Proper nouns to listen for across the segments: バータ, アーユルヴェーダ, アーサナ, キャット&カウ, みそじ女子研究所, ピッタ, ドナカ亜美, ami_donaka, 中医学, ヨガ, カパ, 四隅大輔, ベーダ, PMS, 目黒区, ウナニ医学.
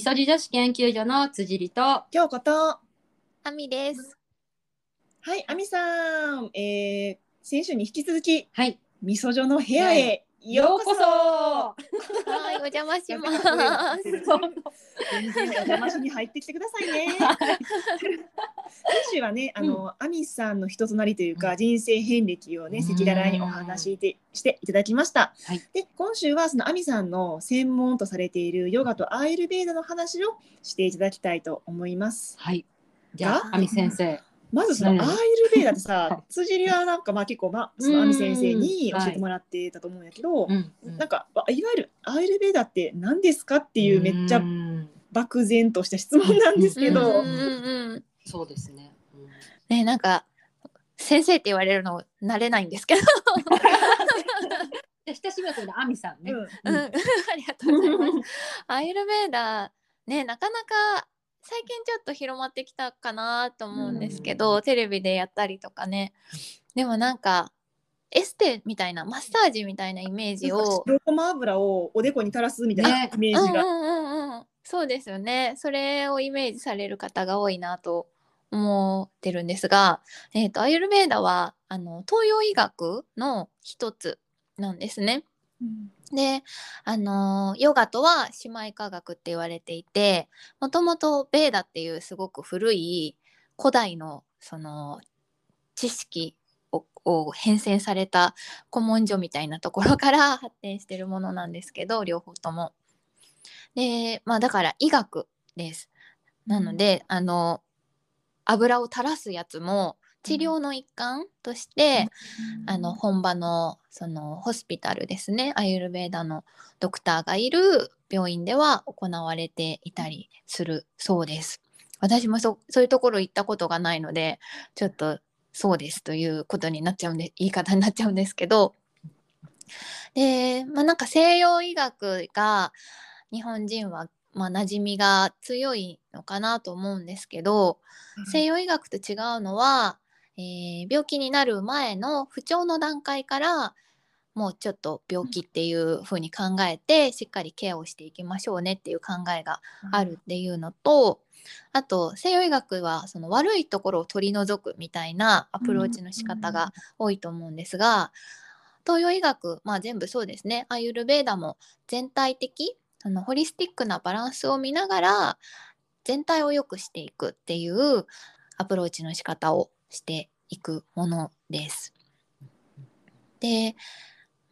みそじ女子研究所の辻里と京子とあみです。はい、あみさん、先週に引き続き、はい、みそじょの部屋へようこそ。はい、お邪魔しますお邪魔しに入ってきてくださいね。先週はね、あみさんの人となりというか、人生遍歴をね、赤裸々にお話していただきました。で、今週はそのあみさんの専門とされているヨガとアーユルヴェーダの話をしていただきたいと思います。はい。じゃあ、あみ先生。まずそのアーユルヴェーダってさ、辻里はなんかまあ結構そのあみ先生に教えてもらってたと思うんやけど、なんかいわゆるアーユルヴェーダって何ですかっていうめっちゃ漠然とした質問なんですけど、そうですね。ね、なんか先生って言われるの慣れないんですけど。親しみはそれであみさんね。ありがとうございます。アーユルヴェーダね、なかなか。最近ちょっと広まってきたかなと思うんですけど、テレビでやったりとかね。でもなんかエステみたいなマッサージみたいなイメージを、白ごま油をおでこに垂らすみたいなイメージが、そうですよね。それをイメージされる方が多いなと思ってるんですが、アーユルヴェーダは東洋医学の一つなんですね。で、ヨガとは姉妹科学って言われていて、もともとベーダっていうすごく古い古代のその知識を変遷された古文書みたいなところから発展してるものなんですけど、両方とも。で、まあだから医学です。なので、油を垂らすやつも治療の一環として、本場のそのホスピタルですね、アーユルヴェーダのドクターがいる病院では行われていたりするそうです。私もそういうところ行ったことがないので、ちょっとそうですということになっちゃうんで、言い方になっちゃうんですけど、で、まあなんか西洋医学が日本人は馴染みが強いのかなと思うんですけど、西洋医学と違うのは、病気になる前の不調の段階からもうちょっと病気っていう風に考えてしっかりケアをしていきましょうねっていう考えがあるっていうのと、あと西洋医学はその悪いところを取り除くみたいなアプローチの仕方が多いと思うんですが、東洋医学、全部そうですね。アーユルヴェーダも全体的、ホリスティックなバランスを見ながら全体を良くしていくっていうアプローチの仕方をしていくものです。で、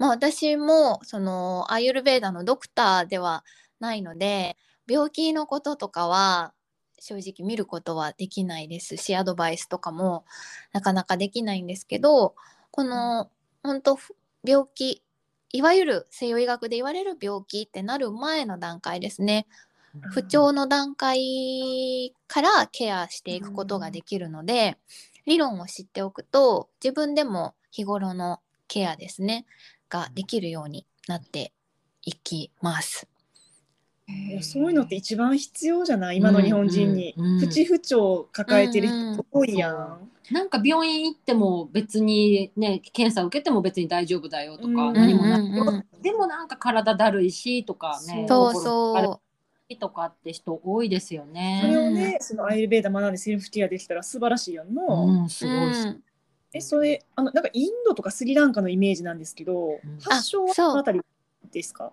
私もそのアーユルヴェーダのドクターではないので、病気のこととかは正直見ることはできないですし、アドバイスとかもなかなかできないんですけど、この本当病気、いわゆる西洋医学で言われる病気ってなる前の段階ですね。不調の段階からケアしていくことができるので、理論を知っておくと自分でも日頃のケアですねができるようになっていきます。そういうのって一番必要じゃない？今の日本人にプチ不調抱えてる人多いやん。なんか病院行っても別にね、検査受けても別に大丈夫だよとか、何もなくでもなんか体だるいしとかね、とかって人多いですよね。それをね、そのアーユルヴェーダ学んでセルフケアできたら素晴らしいやんの。すごいし。それなんかインドとかスリランカのイメージなんですけど、発祥はこのあたりですか？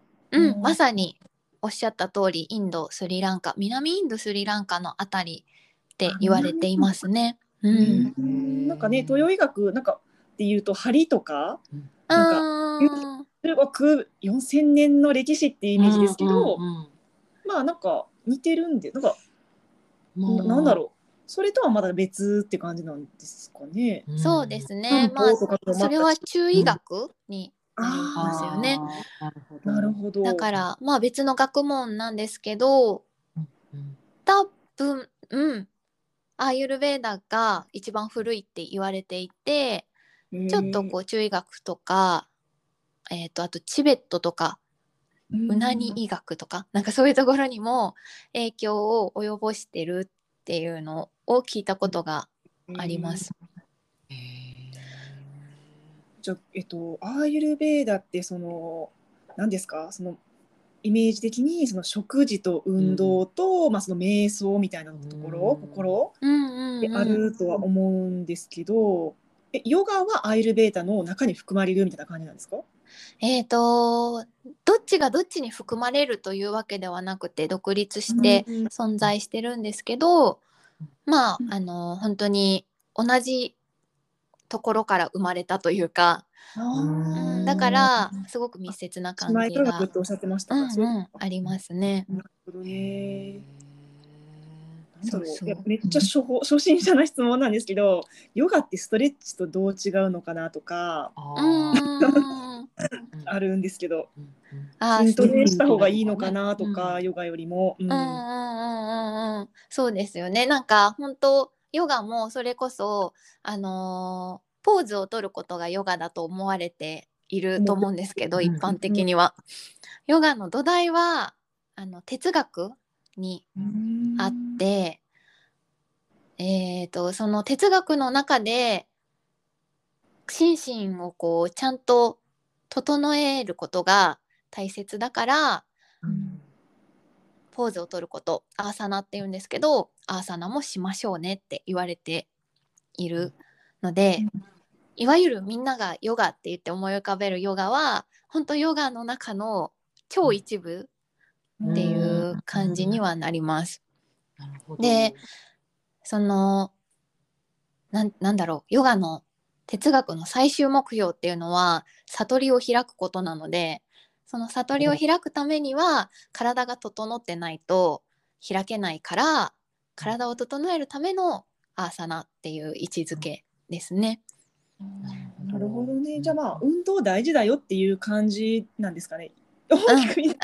まさにおっしゃった通り、インド、スリランカ、南インド、スリランカのあたりって言われていますね。なんかね、東洋医学なんかっていうと針とか、なんか中国4000年の歴史っていうイメージですけど。まあなんか似てるんで、なんかなんだろう、それとはまだ別って感じなんですかね。そうですね。それは中医学になりますよね。なるほど。だから別の学問なんですけど、多分アーユルヴェーダが一番古いって言われていて、ちょっとこう中医学とか、あとチベットとか。ウナニ医学とか、なんかそういうところにも影響を及ぼしてるっていうのを聞いたことがあります。じゃあ、アーユルヴェーダってその何ですか、そのイメージ的にその食事と運動と、まあ、その瞑想みたいなところ、心であるとは思うんですけど、ヨガはアイルベーダの中に含まれるみたいな感じなんですか？どっちがどっちに含まれるというわけではなくて独立して存在してるんですけど、まあ、本当に同じところから生まれたというか、だからすごく密接な感じがありますね。なるほどね。そういやめっちゃ 初心者な質問なんですけど、ヨガってストレッチとどう違うのかなとかあるんですけど、筋トレした方がいいのかなとか、ヨガよりも、そうですよね。なんか本当ヨガもそれこそ、ポーズを取ることがヨガだと思われていると思うんですけど、一般的には、ヨガの土台は哲学にあって、その哲学の中で心身をこうちゃんと整えることが大切だから、ポーズを取ること、アーサナっていうんですけど、アーサナもしましょうねって言われているので、いわゆるみんながヨガって言って思い浮かべるヨガは本当ヨガの中の超一部っていう感じにはなります。なるほど。で、そのなんだろう、ヨガの哲学の最終目標っていうのは悟りを開くことなので、その悟りを開くためには体が整ってないと開けないから、体を整えるためのアーサナっていう位置づけですね。なるほどね。じゃあまあ運動大事だよっていう感じなんですかね。ざっくり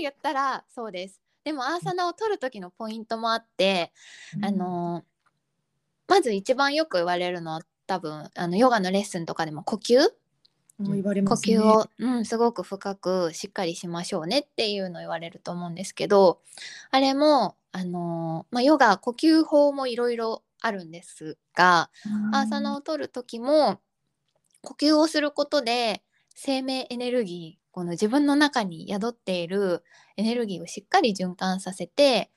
言ったらそうです。でもアーサナを取る時のポイントもあって、まず一番よく言われるのは多分ヨガのレッスンとかでも呼吸、言われますね、呼吸を、すごく深くしっかりしましょうねっていうのを言われると思うんですけど、あれも、ヨガ呼吸法もいろいろあるんですが、アーサナを取る時も呼吸をすることで生命エネルギー、この自分の中に宿っているエネルギーをしっかり循環させて、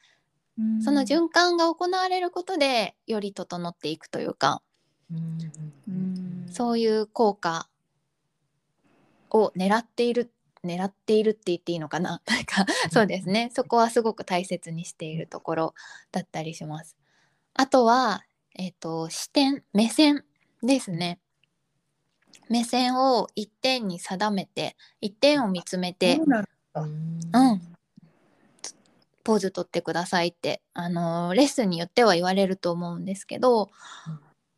その循環が行われることでより整っていくというか、そういう効果を狙っているって言っていいのかな。なんかそうですね。そこはすごく大切にしているところだったりします。あとは、目線ですね。目線を一点に定めて、一点を見つめて、ポーズ取ってくださいってレッスンによっては言われると思うんですけど、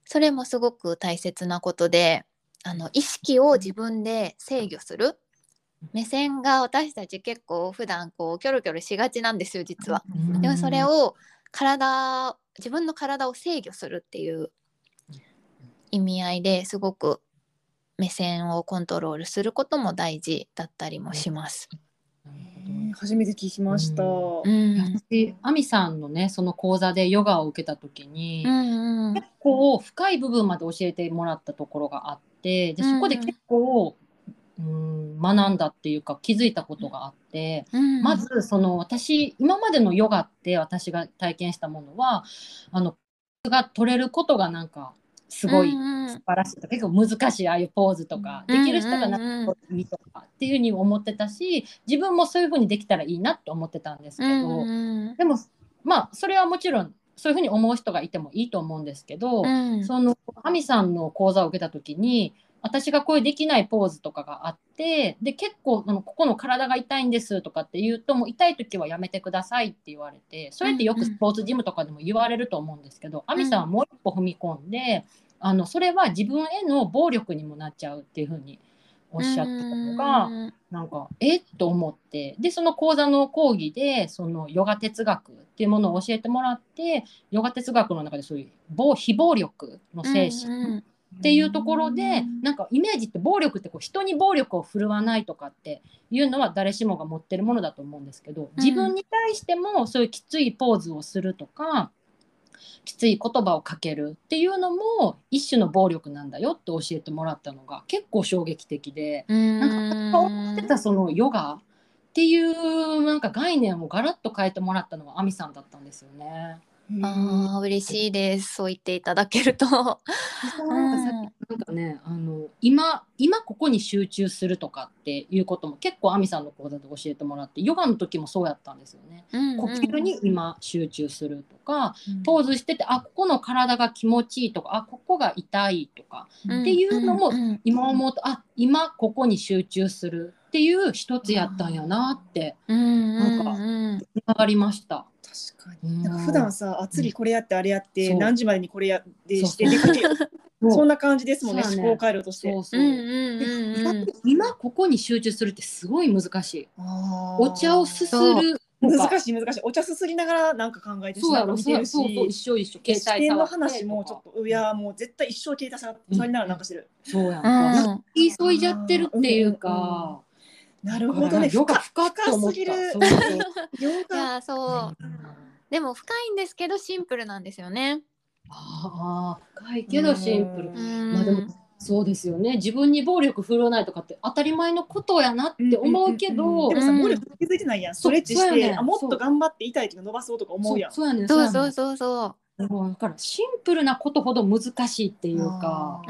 それもすごく大切なことで、意識を自分で制御する。目線が私たち結構普段こうキョロキョロしがちなんですよ、実は。でもそれを自分の体を制御するっていう意味合いで、すごく目線をコントロールすることも大事だったりもします。初めて聞きました。私、アミさんのね、その講座でヨガを受けた時に、結構深い部分まで教えてもらったところがあって、でそこで結構、学んだっていうか気づいたことがあって、まずその今までのヨガって私が体験したものはが取れることがなんかすごい素晴らしいとか、結構難しいああいうポーズとか、できる人がなんかいいとかっていうふうに思ってたし、自分もそういうふうにできたらいいなって思ってたんですけど、でもまあそれはもちろんそういうふうに思う人がいてもいいと思うんですけど、そのアミさんの講座を受けた時に、私がこういうできないポーズとかがあって、で結構ここの体が痛いんですとかって言うと、もう痛い時はやめてくださいって言われて、それってよくスポーツジムとかでも言われると思うんですけど、亜美さんはもう一歩踏み込んで、それは自分への暴力にもなっちゃうっていう風におっしゃってたのが、なんかと思って、でその講座の講義でそのヨガ哲学っていうものを教えてもらって、ヨガ哲学の中でそういう非暴力の精神、っていうところで、なんかイメージって暴力ってこう人に暴力を振るわないとかっていうのは誰しもが持ってるものだと思うんですけど、自分に対してもそういうきついポーズをするとか、きつい言葉をかけるっていうのも一種の暴力なんだよって教えてもらったのが結構衝撃的で、なんか思ってたそのヨガっていうなんか概念をガラッと変えてもらったのは亜美さんだったんですよね。あ、嬉しいです、そう言っていただけると。今ここに集中するとかっていうことも結構亜美さんの講座で教えてもらって、ヨガの時もそうやったんですよね、うんうん、呼吸に今集中するとか、ポーズしてて、あ、ここの体が気持ちいいとか、あ、ここが痛いとか、うん、っていうのも今思うと、あ、今ここに集中するっていう一つやったんやなって、なんか繋がりました。確かに、なんか普段さ、あつりこれやってあれやって、何時までにこれやってしてできて、そんな感じですもんね、思考回路として。今ここに集中するってすごい難しい。お茶をすする、難しい。お茶すすりながらなんか考えてしまうし、一生一生携帯の話もちょっと、いやもう絶対一生携帯触りながらなんかしてる。そうやんか、急いじゃってるっていうか。なるほどね、深すぎる。でも深いんですけどシンプルなんですよね。深いけどシンプル。まあでもそうですよね、自分に暴力振るわないとかって当たり前のことやなって思うけど、でもさ、暴力気づいてないやん。ストレッチして、もっと頑張って痛いけど伸ばそうとか思うやん。そうそうそうそう。だからシンプルなことほど難しいっていうか、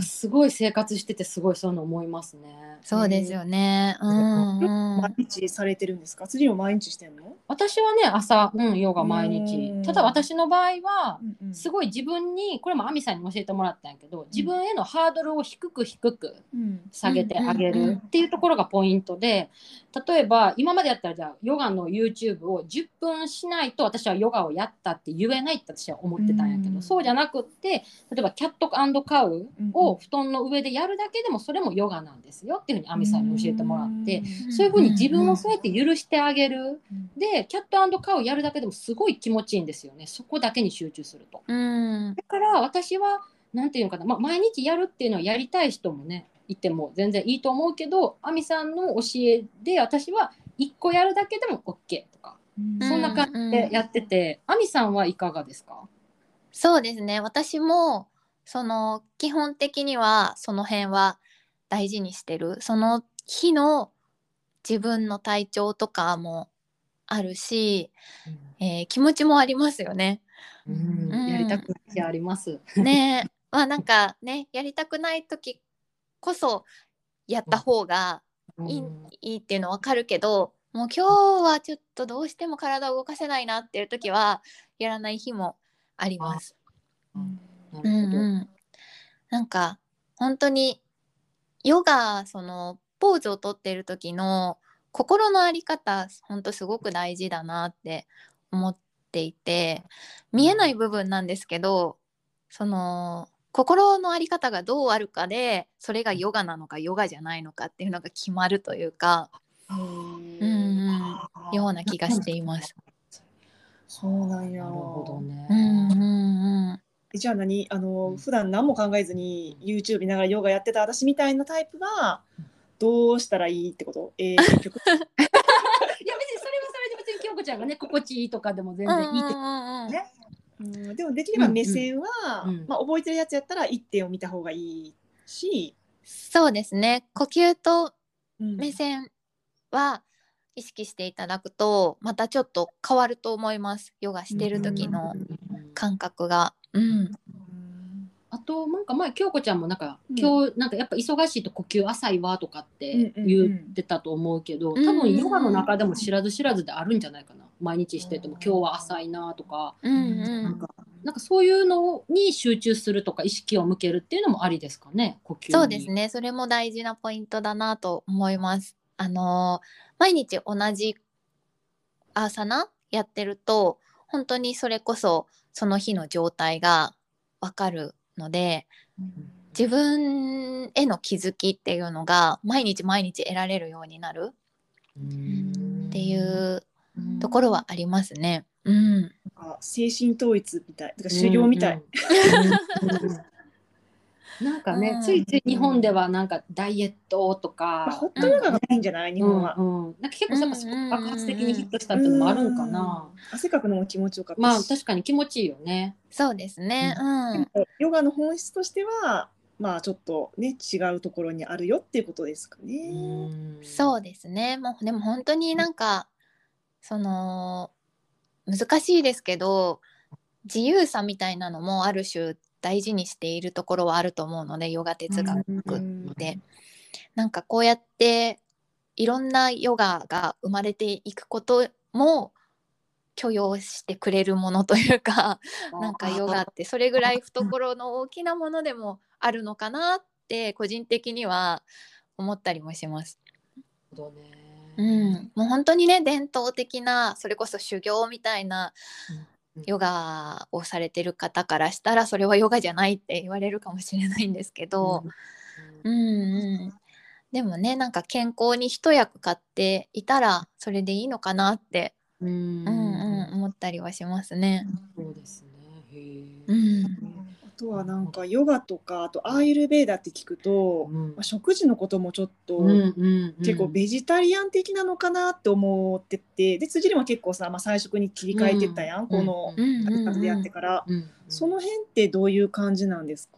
すごい生活しててすごいそういうの思いますね。そうですよね。毎日されてるんですか？釣りを毎日してんの？私はね、朝、ヨガ毎日。ただ私の場合はすごい自分に、これも亜美さんに教えてもらったんやけど、自分へのハードルを低く下げてあげるっていうところがポイントで、例えば今までやったら、じゃあヨガの YouTube を10分しないと私はヨガをやったって言えないって私は思ってたんやけど、そうじゃなくって、例えばキャット&カウを布団の上でやるだけでもそれもヨガなんですよっていうふうに亜美さんに教えてもらって、そういうふうに自分をそうやって許してあげる。でキャット&カウやるだけでもすごい気持ちいいんですよね、そこだけに集中すると。だから私はなんていうのかな、毎日やるっていうのはやりたい人もねいても全然いいと思うけど、亜美さんの教えで私は1個やるだけでも OK とか、そんな感じでやってて、亜美さんはいかがですか？そうですね、私もその基本的にはその辺は大事にしてる。その日の自分の体調とかもあるし、気持ちもありますよね。やりたくない日ありますね。まあなんかね、やりたくない時こそやった方がいいっていうの分かるけど、もう今日はちょっとどうしても体を動かせないなっていう時はやらない日もあります。なんか本当にヨガ、そのポーズをとっている時の心の在り方、本当すごく大事だなって思っていて、見えない部分なんですけど、その心の在り方がどうあるかで、それがヨガなのかヨガじゃないのかっていうのが決まるというか、ような気がしています。そうなんや。なるほどね。じゃあ何、普段何も考えずに YouTube 見ながらヨガやってた私みたいなタイプはどうしたらいいってこと？曲いや別にそれは京子ちゃんがね、心地いいとかでも全然いいってことね。でもできれば目線は、覚えてるやつやったら一点を見た方がいいし、そうですね、呼吸と目線は意識していただくと、またちょっと変わると思います、ヨガしてる時の感覚が。あとなんか前京子ちゃんもなんか、今日なんかやっぱ忙しいと呼吸浅いわとかって言ってたと思うけど、多分ヨガの中でも知らず知らずであるんじゃないかな。毎日してても今日は浅いなとか、なんかそういうのに集中するとか意識を向けるっていうのもありですかね、呼吸に。そうですね、それも大事なポイントだなと思います。毎日同じアーサナやってると本当にそれこそその日の状態が分かるので、自分への気づきっていうのが毎日毎日得られるようになるっていうところはありますね。なんか精神統一みたい、なんか修行みたい。なんかね、ついつい日本ではなんかダイエットとか、ホットヨガがないんじゃない？日本は。なんか結構爆発的にヒットしたってのもあるんかな。汗かくのも気持ちよかったし。まあ確かに気持ちいいよね。そうですね。ヨガの本質としてはまあちょっとね違うところにあるよっていうことですかね。そうですね。もうでも本当になんか、その難しいですけど自由さみたいなのもある種大事にしているところはあると思うので、ヨガ哲学でなんかこうやっていろんなヨガが生まれていくことも許容してくれるものというか、なんかヨガってそれぐらい懐の大きなものでもあるのかなって個人的には思ったりもします。うん、もう本当にね伝統的なそれこそ修行みたいなヨガをされてる方からしたらそれはヨガじゃないって言われるかもしれないんですけど、うんうん、でもねなんか健康に一役買っていたらそれでいいのかなって思ったりはしますね。そうですね。へえ、うん、あとはなんかヨガとかあとアーユルヴェーダって聞くと、うんまあ、食事のこともちょっと、うんうんうん、結構ベジタリアン的なのかなって思ってて、で辻りも結構さ、まあ、菜食に切り替えてったやん、うん、この食べ方でやってから、うんうんうん、その辺ってどういう感じなんですか？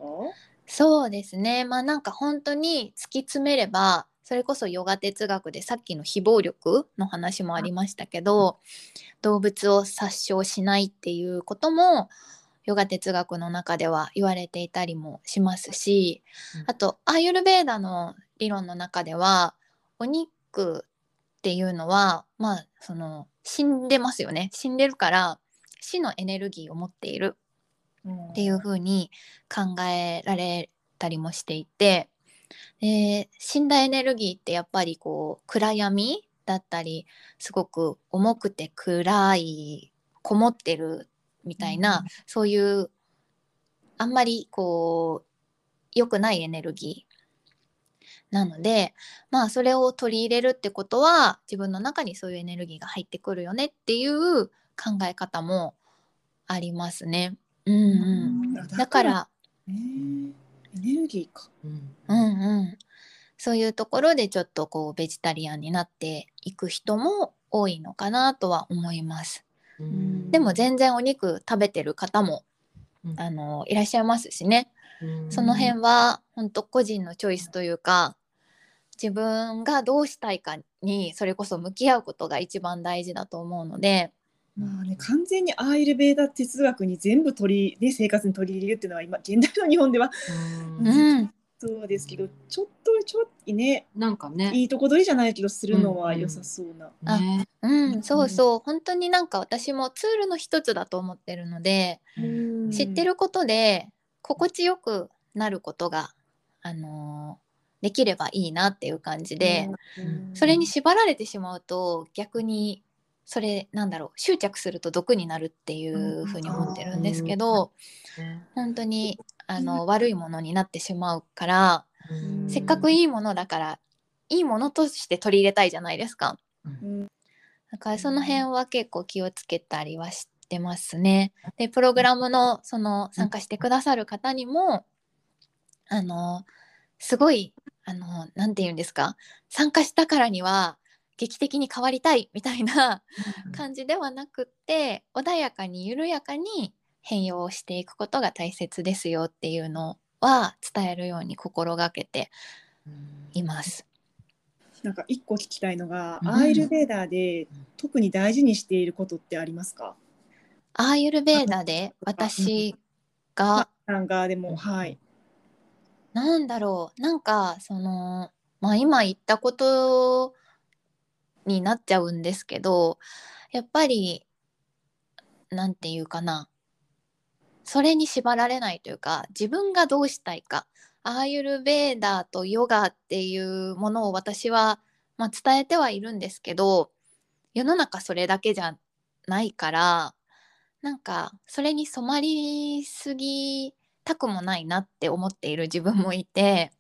そうですね、まあ、なんか本当に突き詰めればそれこそヨガ哲学でさっきの非暴力の話もありましたけど、動物を殺傷しないっていうこともヨガ哲学の中では言われていたりもしますし、あとアーユルヴェーダの理論の中ではお肉っていうのは、まあ、その死んでますよね。死んでるから死のエネルギーを持っているっていう風に考えられたりもしていて、死んだエネルギーってやっぱりこう暗闇だったりすごく重くて暗いこもってるみたいな、うん、そういうあんまりこう良くないエネルギーなので、まあそれを取り入れるってことは自分の中にそういうエネルギーが入ってくるよねっていう考え方もありますね、うんうん、だからエネルギーか、うんうん、そういうところでちょっとこうベジタリアンになっていく人も多いのかなとは思います、うん、でも全然お肉食べてる方も、うん、いらっしゃいますしね、うん、その辺は本当個人のチョイスというか、自分がどうしたいかにそれこそ向き合うことが一番大事だと思うので、まあね、完全にアーユルヴェーダ哲学に全部生活に取り入れるっていうのは今現代の日本ではそうですけど、ちょっとね、なんかねいいとこ取りじゃないけどするのは良さそうな、うんうんね、うん、そうそう、本当になんか私もツールの一つだと思ってるので、うん、知ってることで心地よくなることが、できればいいなっていう感じで、うんうん、それに縛られてしまうと逆にそれなんだろう、執着すると毒になるっていうふうに思ってるんですけど、本当に悪いものになってしまうから、せっかくいいものだからいいものとして取り入れたいじゃないですか。だからその辺は結構気をつけたりはしてますね。でプログラムのその参加してくださる方にもすごいなんて言うんですか、参加したからには劇的に変わりたいみたいな感じではなくって、うん、穏やかに緩やかに変容をしていくことが大切ですよっていうのは伝えるように心がけています。なんか一個聞きたいのが、アーユルヴェーダで特に大事にしていることってありますか？アーユルヴェーダで私が、でも、はい、なんだろう、なんかその、まあ、今言ったことになっちゃうんですけど、やっぱりなんていうかな、それに縛られないというか、自分がどうしたいか、アーユルヴェーダとヨガっていうものを私は、まあ、伝えてはいるんですけど、世の中それだけじゃないから、なんかそれに染まりすぎたくもないなって思っている自分もいて、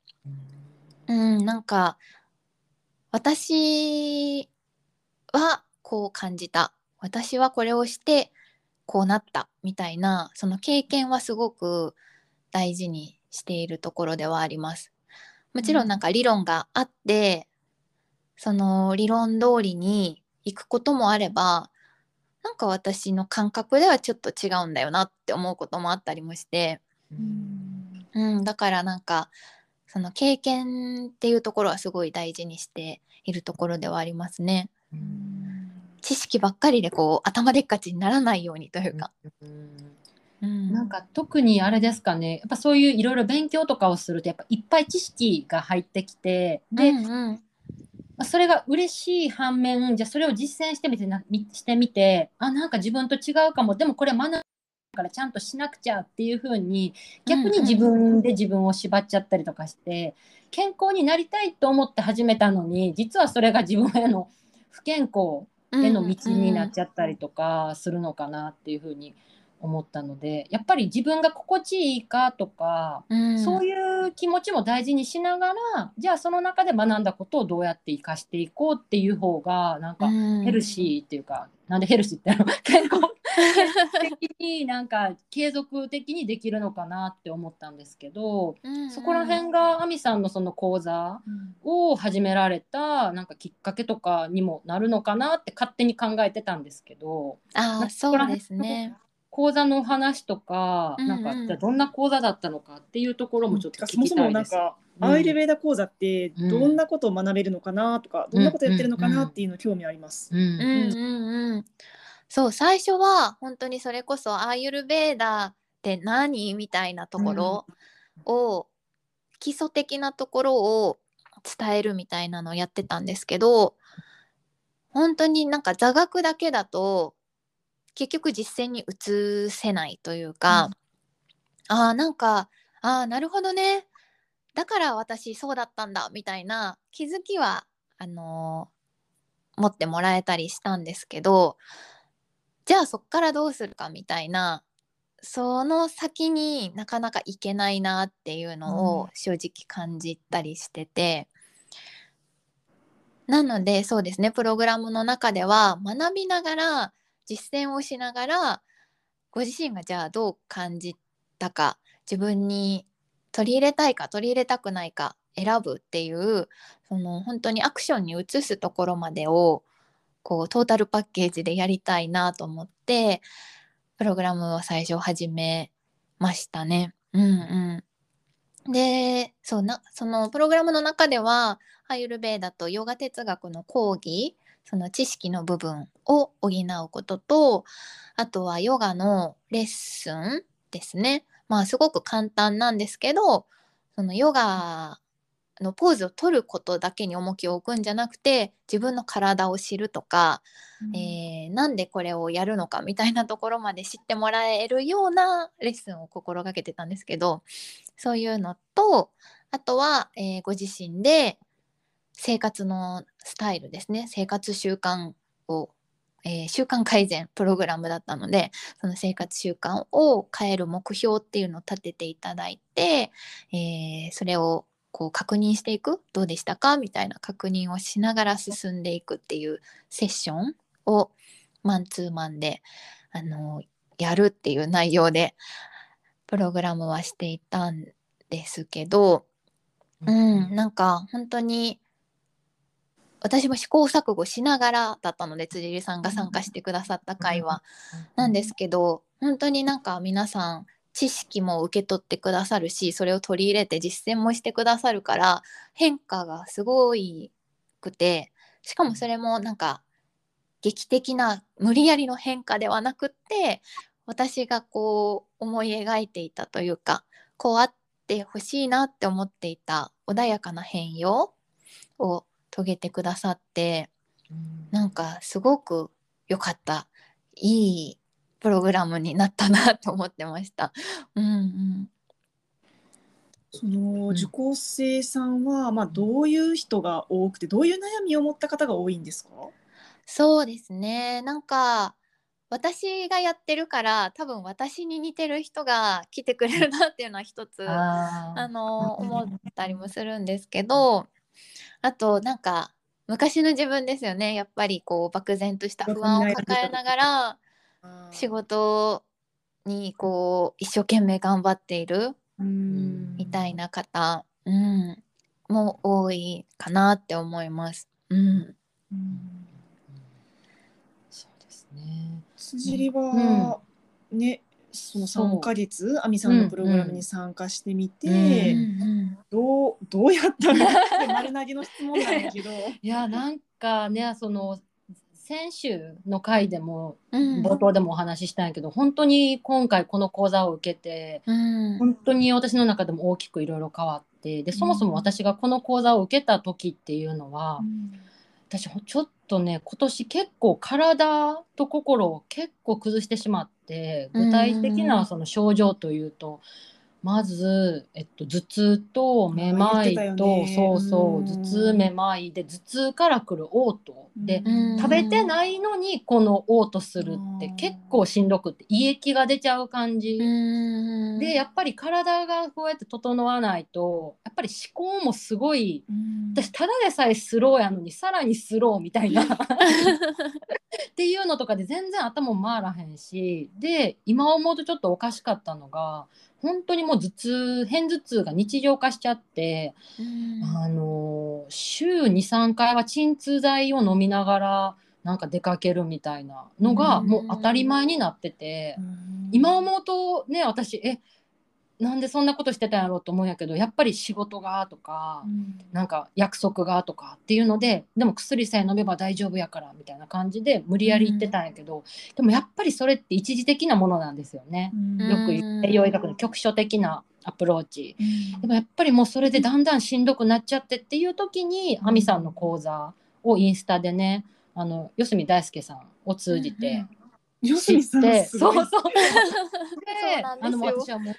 うん、なんか私はこう感じた、私はこれをしてこうなったみたいな、その経験はすごく大事にしているところではあります。もちろんなんか理論があって、うん、その理論通りに行くこともあれば、なんか私の感覚ではちょっと違うんだよなって思うこともあったりもして、うん、だからなんかその経験っていうところはすごい大事にしているところではありますね。知識ばっかりでこう頭でっかちにならないようにというか、なんか特にあれですかね、やっぱそういういろいろ勉強とかをするとやっぱいっぱい知識が入ってきて、で、それが嬉しい反面、じゃあそれを実践してみて、あ、なんか自分と違うかも、でもこれ学んだからちゃんとしなくちゃっていう風に逆に自分で自分を縛っちゃったりとかして、健康になりたいと思って始めたのに実はそれが自分への不健康への道になっちゃったりとかするのかなっていう風に思ったので、やっぱり自分が心地いいかとか、そういう気持ちも大事にしながら、じゃあその中で学んだことをどうやって生かしていこうっていう方がなんかヘルシーっていうか、なんでヘルシーって健康的になんか継続的にできるのかなって思ったんですけど、そこら辺が亜美さんのその講座を始められたなんかきっかけとかにもなるのかなって勝手に考えてたんですけど。あ、そうですね。講座の話とか、なんかどんな講座だったのかっていうところもちょっと聞きたいです。そもそもなんか、アイルベーダ講座ってどんなことを学べるのかなとか、どんなことやってるのかなっていうの興味あります。そう、最初は本当にそれこそアイルベーダって何みたいなところを、基礎的なところを伝えるみたいなのをやってたんですけど、本当になんか座学だけだと結局実践に移せないというか、なんかなるほどね、だから私そうだったんだみたいな気づきは持ってもらえたりしたんですけど、じゃあそっからどうするかみたいな、その先になかなかいけないなっていうのを正直感じたりしてて、なのでそうですね、プログラムの中では学びながら実践をしながら、ご自身がじゃあどう感じたか、自分に取り入れたいか取り入れたくないか選ぶっていう、その本当にアクションに移すところまでをこうトータルパッケージでやりたいなと思ってプログラムを最初始めましたね。で、そのプログラムの中ではアユルベーダとヨガ哲学の講義、その知識の部分を補うことと、あとはヨガのレッスンですね。まあすごく簡単なんですけど、そのヨガのポーズを取ることだけに重きを置くんじゃなくて、自分の体を知るとか、なんでこれをやるのかみたいなところまで知ってもらえるようなレッスンを心がけてたんですけど、そういうのと、あとは、ご自身で生活のスタイルですね、生活習慣を、習慣改善プログラムだったので、その生活習慣を変える目標っていうのを立てていただいて、それをこう確認していく、どうでしたかみたいな確認をしながら進んでいくっていうセッションをマンツーマンでやるっていう内容でプログラムはしていたんですけど、なんか本当に私も試行錯誤しながらだったので、辻里さんが参加してくださった回はなんですけど、本当になんか皆さん知識も受け取ってくださるし、それを取り入れて実践もしてくださるから変化がすごくて、しかもそれもなんか劇的な無理やりの変化ではなくって、私がこう思い描いていたというか、こうあってほしいなって思っていた穏やかな変容を遂げてくださって、なんかすごく良かった、いいプログラムになったなと思ってました。その受講生さんは、どういう人が多くて、どういう悩みを持った方が多いんですか？そうですね、なんか私がやってるから多分私に似てる人が来てくれるなっていうのは一つ思ったりもするんですけど、あとなんか昔の自分ですよね。やっぱりこう漠然とした不安を抱えながら仕事にこう一生懸命頑張っているみたいな方、も多いかなって思います。そうですね。辻里はね、その3ヶ月亜美さんのプログラムに参加してみて、どうやったのって丸投げの質問なんだけどいやなんかね、その先週の回でも冒頭でもお話ししたんやけど、本当に今回この講座を受けて、本当に私の中でも大きくいろいろ変わって、でそもそも私がこの講座を受けた時っていうのは、私ちょっとね今年結構体と心を結構崩してしまって、具体的なその症状というと、まず、頭痛とめまいと、頭痛めまいで、頭痛からくる嘔吐で、食べてないのにこの嘔吐するって結構しんどくって、胃液が出ちゃう感じで、やっぱり体がこうやって整わないと、やっぱり思考もすごい、私ただでさえスローやのにさらにスローみたいなっていうのとかで全然頭も回らへんし、で今思うとちょっとおかしかったのが、本当にもう片頭痛が日常化しちゃって、週 2,3 回は鎮痛剤を飲みながらなんか出かけるみたいなのがもう当たり前になってて、今思うとね、私なんでそんなことしてたんやろうと思うんやけど、やっぱり仕事がとか、なんか約束がとかっていうので、でも薬さえ飲めば大丈夫やからみたいな感じで無理やり言ってたんやけど、でもやっぱりそれって一時的なものなんですよね、よく言って栄養医学の局所的なアプローチ、でもやっぱりもうそれでだんだんしんどくなっちゃってっていう時に、亜美さんの講座をインスタでね、四隅大輔さんを通じて知って、私はもう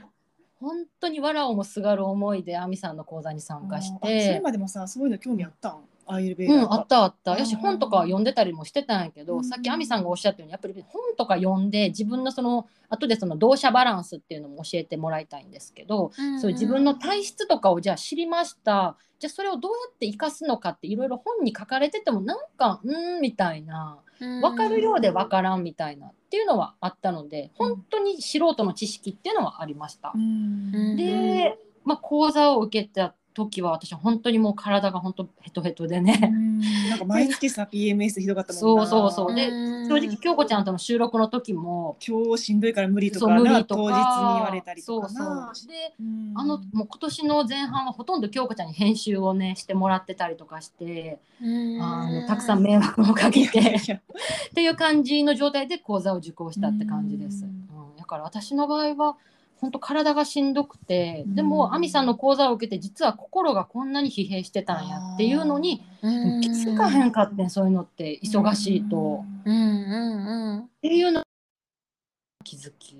本当に藁をもすがる思いで亜美さんの講座に参加して、それまでもさ、そういうの興味あったん？アイルベイダーとか。あったあった。やし本とか読んでたりもしてたんやけど、さっき亜美さんがおっしゃったように、やっぱり本とか読んで自分のその後でその動作バランスっていうのも教えてもらいたいんですけど、そう自分の体質とかをじゃあ知りました。じゃあそれをどうやって生かすのかっていろいろ本に書かれてても、なんかみたいな、分かるようで分からんみたいなっていうのはあったので、本当に素人の知識っていうのはありました。で、講座を受けた時は私本当にもう体が本当ヘトヘトでね、なんか毎月さPMS ひどかったもんな。そうで、正直京子ちゃんとの収録の時も今日しんどいから無理とかな、当日に言われたりとかな。で、もう今年の前半はほとんど京子ちゃんに編集をねしてもらってたりとかして、たくさん迷惑をかけてっていう感じの状態で講座を受講したって感じです。だから私の場合は本当体がしんどくて、でも亜美さんの講座を受けて実は心がこんなに疲弊してたんやっていうのに気づかへんかって、そういうのって忙しいとっていうの気づき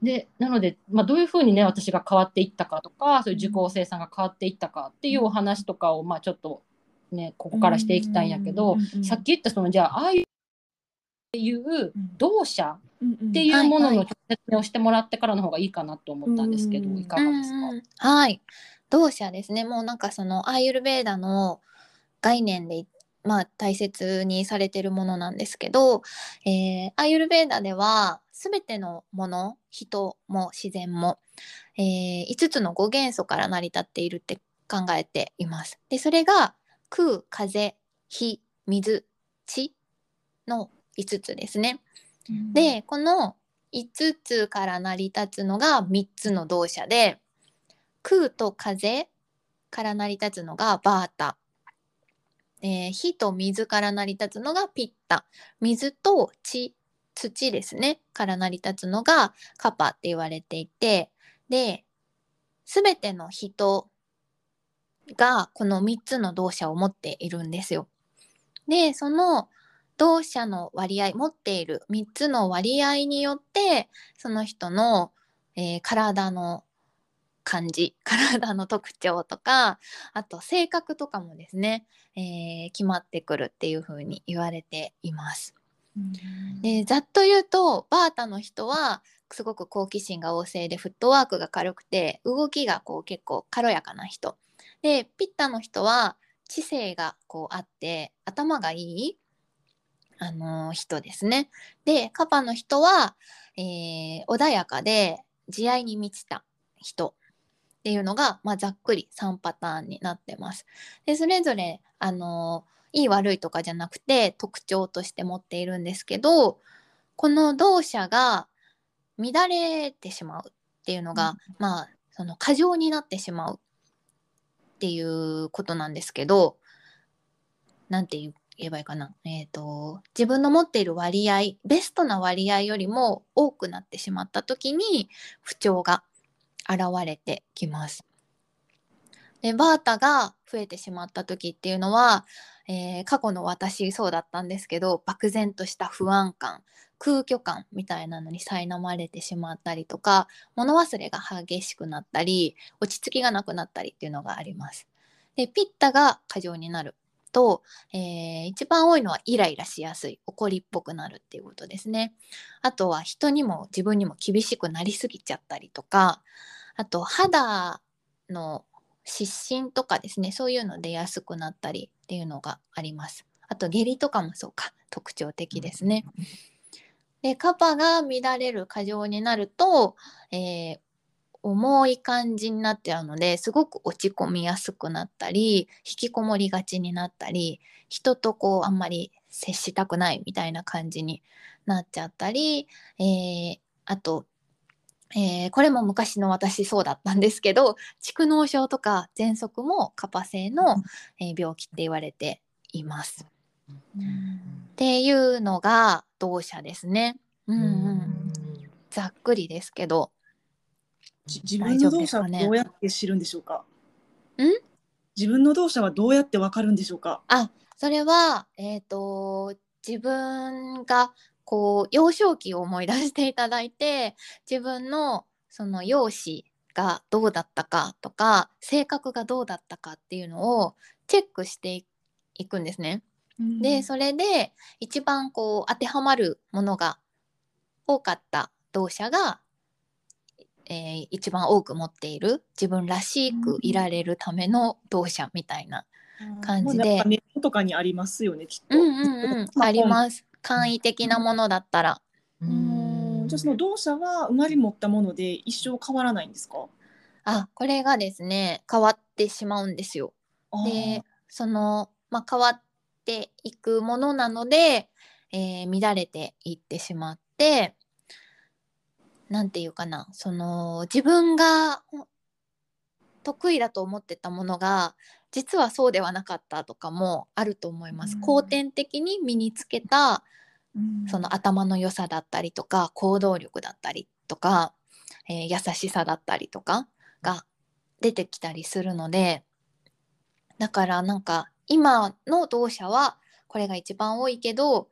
で、なので、どういうふうにね私が変わっていったかとか、そういう受講生さんが変わっていったかっていうお話とかをちょっとねここからしていきたいんやけど、さっき言ったそのじゃあああいう動作っていうものの説明をしてもらってからの方がいいかなと思ったんですけど、いかがですか？はい、動作ですね。もうなんかそのアーユルヴェーダの概念で、大切にされてるものなんですけど、アーユルヴェーダでは全てのもの、人も自然も、5つの5元素から成り立っているって考えています。で、それが空、風、火、水、地の5つですね。で、この5つから成り立つのが3つの動作で、空と風から成り立つのがバータ、火と水から成り立つのがピッタ、水と土ですねから成り立つのがカパって言われていて、で、全ての人がこの3つの動作を持っているんですよ。で、その同社の割合、持っている3つの割合によって、その人の、体の感じ、体の特徴とか、あと性格とかもですね、決まってくるっていう風に言われています。で、ざっと言うと、バータの人はすごく好奇心が旺盛で、フットワークが軽くて、動きがこう結構軽やかな人。で、ピッタの人は知性がこうあって、頭がいい人ですね。で、カパの人は、穏やかで慈愛に満ちた人っていうのが、ざっくり3パターンになってます。で、それぞれ、いい悪いとかじゃなくて特徴として持っているんですけど、この動作が乱れてしまうっていうのが、うん、まあその過剰になってしまうっていうことなんですけど、なんて言えばいいかな、自分の持っている割合、ベストな割合よりも多くなってしまった時に不調が現れてきます。でバータが増えてしまった時っていうのは、過去の私そうだったんですけど、漠然とした不安感、空虚感みたいなのに苛まれてしまったりとか、物忘れが激しくなったり、落ち着きがなくなったりっていうのがあります。でピッタが過剰になると、一番多いのはイライラしやすい、怒りっぽくなるっていうことですね。あとは人にも自分にも厳しくなりすぎちゃったりとか、あと肌の湿疹とかですね、そういうの出やすくなったりっていうのがあります。あと下痢とかもそうか、特徴的ですね。でカパが乱れる、過剰になると、重い感じになっちゃうので、すごく落ち込みやすくなったり、引きこもりがちになったり、人とこうあんまり接したくないみたいな感じになっちゃったり、あとこれも昔の私そうだったんですけど、蓄膿症とか喘息もカパ性の、病気って言われています、うん、っていうのが同社ですね、うんうん、ざっくりですけど。自分の同社はどうやって知るんでしょうか？自分の同社はどうやってわかるんでしょうか？あ、それは、自分がこう幼少期を思い出していただいて、自分のその容姿がどうだったかとか、性格がどうだったかっていうのをチェックしていくんですね、うん、でそれで一番こう当てはまるものが多かった同社が、一番多く持っている自分らしくいられるための同社みたいな感じで、うん、ネットとかにありますよねきっと、うんうんうん、あります。簡易的なものだったら、じゃあその動作は生まれ持ったもので一生変わらないんですか？あ、これがですね、変わってしまうんですよ。で、その、まあ、変わっていくものなので、乱れていってしまって、なんていうかな、その自分が得意だと思ってたものが実はそうではなかったとかもあると思います。後天的に身につけたその頭の良さだったりとか、行動力だったりとか、優しさだったりとかが出てきたりするので、だからなんか今の同社はこれが一番多いけど、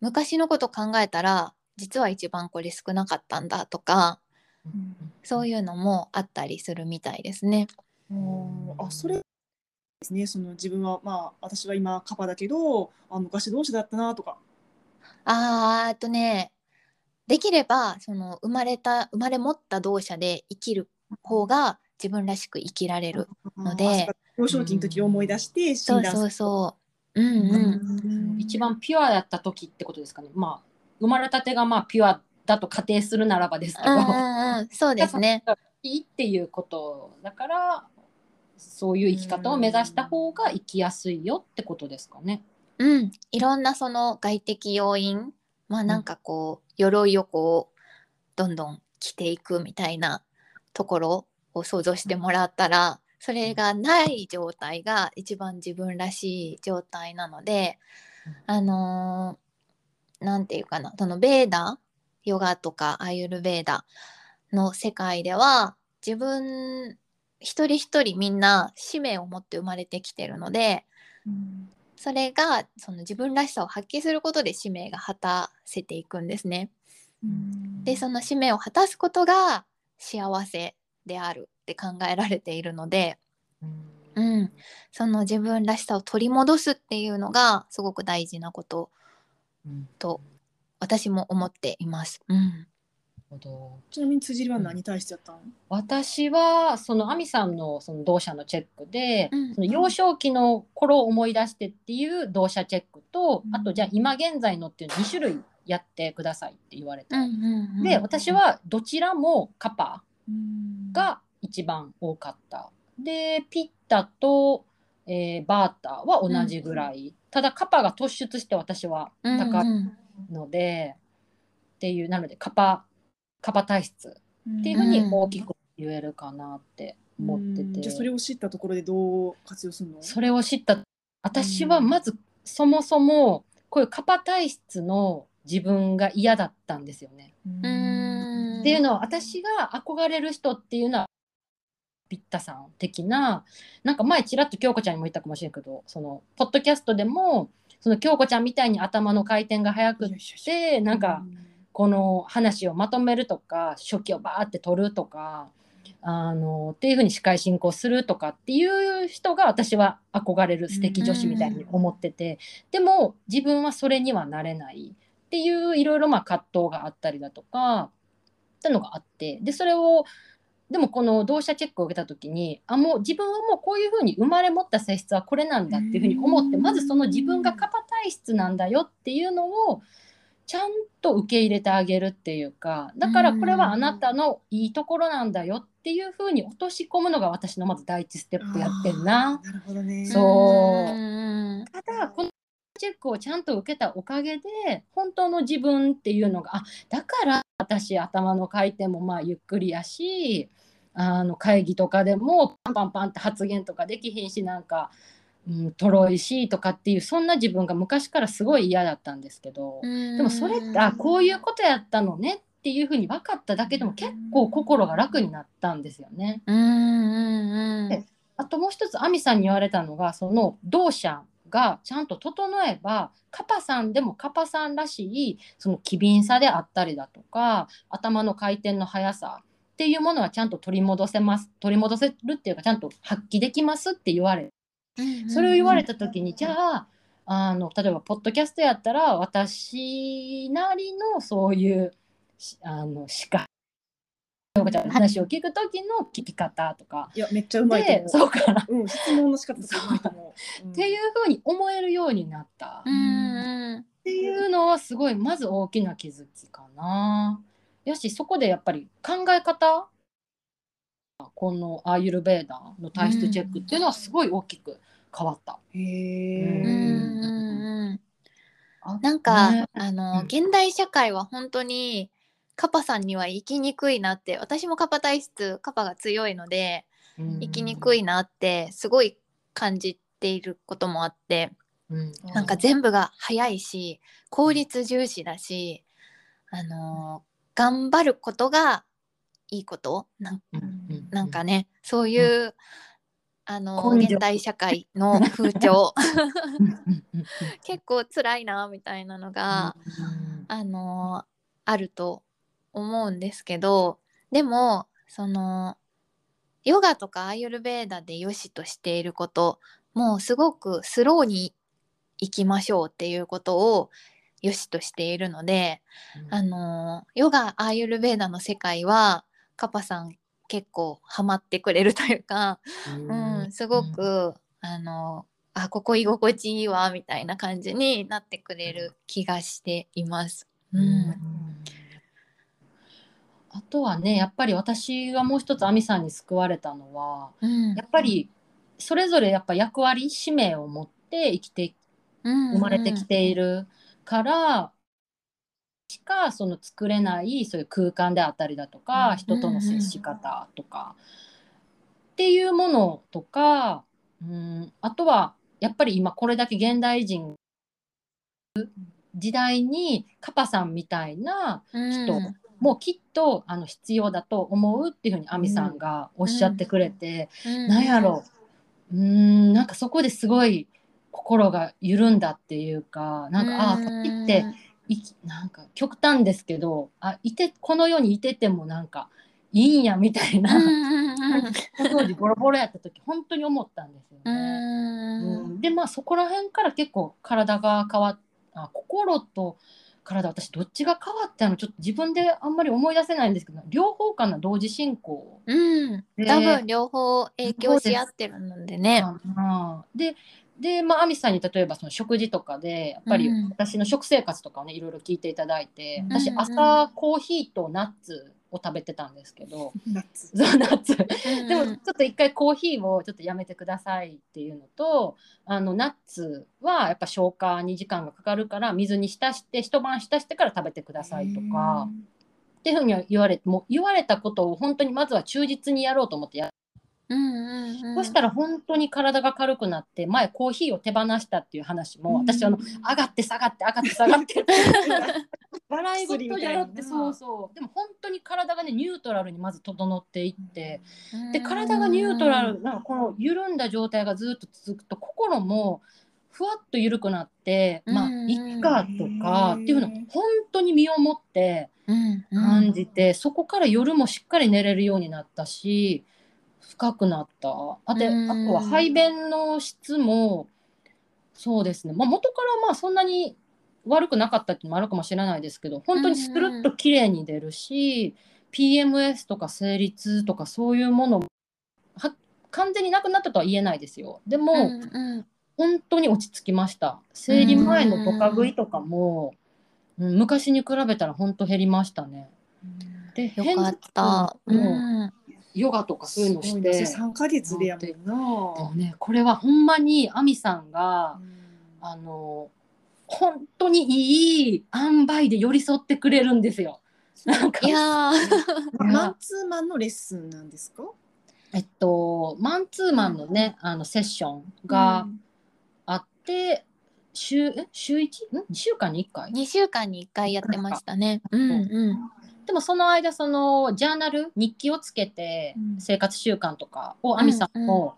昔のこと考えたら実は一番これ少なかったんだとか、そういうのもあったりするみたいですね。あ、それですね。その自分は、まあ、私は今カパだけど、あ、昔同士だったなとか。できればその生まれ持った同社で生きる方が自分らしく生きられるので、幼少期の時を思い出して診断する、そうそうそう、うんうん、一番ピュアだった時ってことですかね。まあ、生まれたてがまあピュアだと仮定するならばですけど、そうですね、いいっていうことだから、そういう生き方を目指した方が生きやすいよってことですかね。うん、いろんなその外的要因、まあなんかこう、鎧をこうどんどん着ていくみたいなところを想像してもらったら、それがない状態が一番自分らしい状態なので、なんていうかな、そのベーダー、ヨガとかアーユルヴェーダの世界では、自分一人一人みんな使命を持って生まれてきてるので、うん、それがその自分らしさを発揮することで使命が果たせていくんですね、うん、でその使命を果たすことが幸せであるって考えられているので、うん、その自分らしさを取り戻すっていうのがすごく大事なことと私も思っています、うん、ちなみに辻りは何に対してやったの？私はその亜美さんのその動作のチェックで、うん、その幼少期の頃を思い出してっていう動作チェックと、うん、あとじゃあ今現在のっていう2種類やってくださいって言われた、うんうんうん、で私はどちらもカパが一番多かった、うん、でピッタと、バータは同じぐらい、うん、ただカパが突出して私は高いので、っていう、なのでカパ体質っていうふうに大きく言えるかなって思ってて、うんうん、じゃあそれを知ったところでどう活用するの？それを知った、私はまずそもそもこういうカパ体質の自分が嫌だったんですよね、うん、っていうのは、私が憧れる人っていうのはピッタさん的な、なんか前ちらっと京子ちゃんにも言ったかもしれんけど、そのポッドキャストでもその京子ちゃんみたいに頭の回転が速くってなんかこの話をまとめるとか初期をバーって取るとかっていう風に司会進行するとかっていう人が私は憧れる素敵女子みたいに思ってて、でも自分はそれにはなれないっていういろいろまあ葛藤があったりだとかってのがあって、でそれをでもこの同社チェックを受けた時に、あ、もう自分はもうこういう風に生まれ持った性質はこれなんだっていう風に思って、まずその自分がカパ体質なんだよっていうのをちゃんと受け入れてあげるっていうか、だからこれはあなたのいいところなんだよっていう風に落とし込むのが私のまず第一ステップやってんな。なるほどね。そう。ただこのチェックをちゃんと受けたおかげで本当の自分っていうのが、あ、だから私頭の回転もまあゆっくりやし、会議とかでもパンパンパンって発言とかできへんし、なんかとろいしとかっていう、そんな自分が昔からすごい嫌だったんですけど、でもそれってこういうことやったのねっていうふうに分かっただけでも結構心が楽になったんですよね。で、あともう一つ亜美さんに言われたのが、その同社がちゃんと整えばカパさんでもカパさんらしいその機敏さであったりだとか頭の回転の速さっていうものはちゃんと取り戻せるっていうか、ちゃんと発揮できますって言われる。それを言われた時に、じゃあ、例えばポッドキャストやったら私なりのそういう司会ちゃんの話を聞く時の聞き方とか、いやめっちゃうまいと思う。そうかな、うん、質問の仕方すごいと思う、うん、っていう風に思えるようになった、うん、っていうのはすごいまず大きな気づきかな。よし、そこでやっぱり考え方、このアーユルヴェーダの体質チェックっていうのはすごい大きく変わった、うん、へー、なんか、ね、現代社会は本当にカパさんには生きにくいなって、私もカパ体質、カパが強いので生きにくいなってすごい感じていることもあって、うん、なんか全部が早いし効率重視だし、頑張ることがいいことなんかね、そういう、現代社会の風潮結構辛いなみたいなのが、あると思うんですけど、でもそのヨガとかアーユルヴェーダで良しとしていること、もうすごくスローに行きましょうっていうことを良しとしているので、うん、ヨガアーユルヴェーダの世界はカパさん結構ハマってくれるというか、うんうん、すごく、うん、あ、ここ居心地いいわみたいな感じになってくれる気がしています、うんうん、あとはね、やっぱり私がもう一つ亜美さんに救われたのは、うん、やっぱりそれぞれやっぱ役割使命を持って生まれてきている、うんうんからしかその作れないそういう空間であったりだとか、うん、人との接し方とか、うん、っていうものとか、うん、あとはやっぱり今これだけ現代人時代にカパさんみたいな人もきっと必要だと思うっていうふうに亜美さんがおっしゃってくれて、なんやろう、なんかそこですごい心が緩んだっていうか、なんかあってなんか極端ですけど、この世にいててもなんかいいんやみたいな、当時ボロボロやった時本当に思ったんですよね。うんで、まあそこら辺から結構体が心と体、私どっちが変わったのちょっと自分であんまり思い出せないんですけど、両方かな、同時進行、うん、多分両方影響し合ってるのでね。でまあ、亜美さんに例えばその食事とかでやっぱり私の食生活とかをね、いろいろ聞いていただいて、私朝コーヒーとナッツを食べてたんですけどナッツでもちょっと一回コーヒーをちょっとやめてくださいっていうのと、ナッツはやっぱ消化に時間がかかるから水に浸して一晩浸してから食べてくださいとかっていうふうに言われたことを本当にまずは忠実にやろうと思ってやる。そしたら本当に体が軽くなって、前コーヒーを手放したっていう話も、私上がって下がって上がって下がって笑い事じゃなくて、そうそう、でも本当に体がねニュートラルにまず整っていって、で体がニュートラルなこの緩んだ状態がずっと続くと、心もふわっと緩くなって、まあいっかとかっていうのを本当に身をもって感じて、そこから夜もしっかり寝れるようになったし深くなった。あとは排便の質もそうですね、元からそんなに悪くなかったっていうのもあるかもしれないですけど、本当にスルッと綺麗に出るし、PMS とか生理痛とかそういうものも完全になくなったとは言えないですよ。でも、本当に落ち着きました。生理前のトカ食いとかも、昔に比べたら本当減りましたね。で、よかった、ヨガとかそういうのして、3ヶ月でやめるの、ね、これはほんまに亜美さんが、本当にいい塩梅で寄り添ってくれるんですよ。なんかいやマンツーマンのレッスンなんですか？マンツーマンのね、セッションがあって、週 1？ 2 週間に1回2週間に1回やってましたね。でもその間、そのジャーナル日記をつけて生活習慣とかを亜美さんも、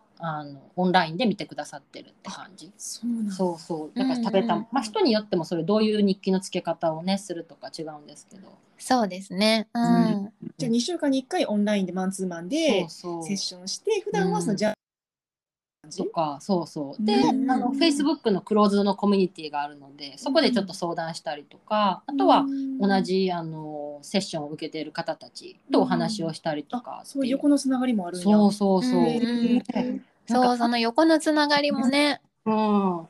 オンラインで見てくださってるって感じ。そうそう、だから食べた、人によってもそれどういう日記のつけ方をねするとか違うんですけど、そうですね、じゃあ2週間に1回オンラインでマンツーマンでセッションして、普段はそのジャーナルとか、そうそうで、Facebook のクローズのコミュニティがあるので、そこでちょっと相談したりとか、あとは同じセッションを受けている方たちとお話をしたりとか、そういう横のつながりもあるんや。そうそうそう、そう、その横のつながりもね、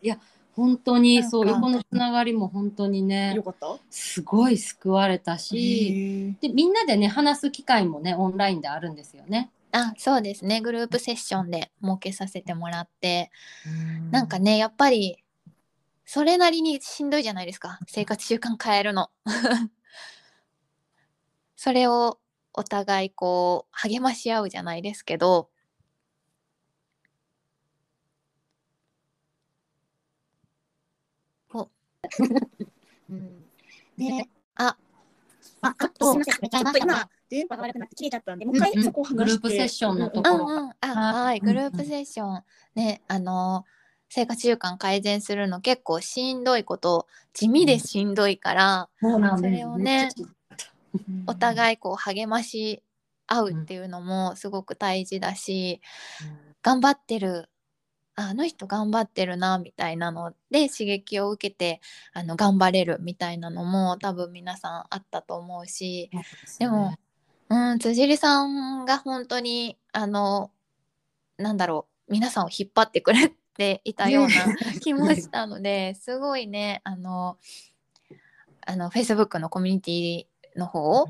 いや本当にそう、横のつながりも本当にね、よかった、すごい救われたし、でみんなでね話す機会もねオンラインであるんですよね。あ、そうですね、グループセッションで設けさせてもらって、なんかねやっぱりそれなりにしんどいじゃないですか、生活習慣変えるのそれをお互いこう励まし合うじゃないですけど、電波が悪くなって切れちゃったんで、もう一回そこを話して、グループセッションのところ、はい、グループセッションね、生活習慣改善するの結構しんどいこと、地味でしんどいから、それをね、お互いこう励まし合うっていうのもすごく大事だし、頑張ってる、あの人頑張ってるなみたいなので刺激を受けて頑張れるみたいなのも多分皆さんあったと思うし、でも辻さんが本当になんだろう、皆さんを引っ張ってくれていたような気もしたので、すごいね、Facebook のコミュニティの方、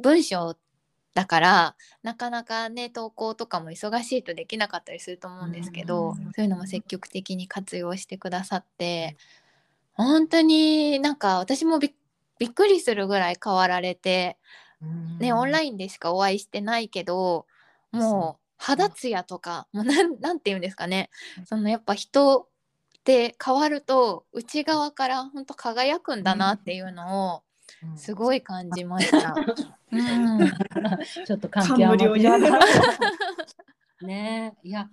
文章だからなかなかね投稿とかも忙しいとできなかったりすると思うんですけど、そういうのも積極的に活用してくださって、本当になんか私もびっくりするぐらい変わられて、ね、オンラインでしかお会いしてないけど、もう肌ツヤとかもうなんていうんですかね、そのやっぱ人って変わると内側から本当輝くんだなっていうのをすごい感じました。ちょっと関係あるね。いや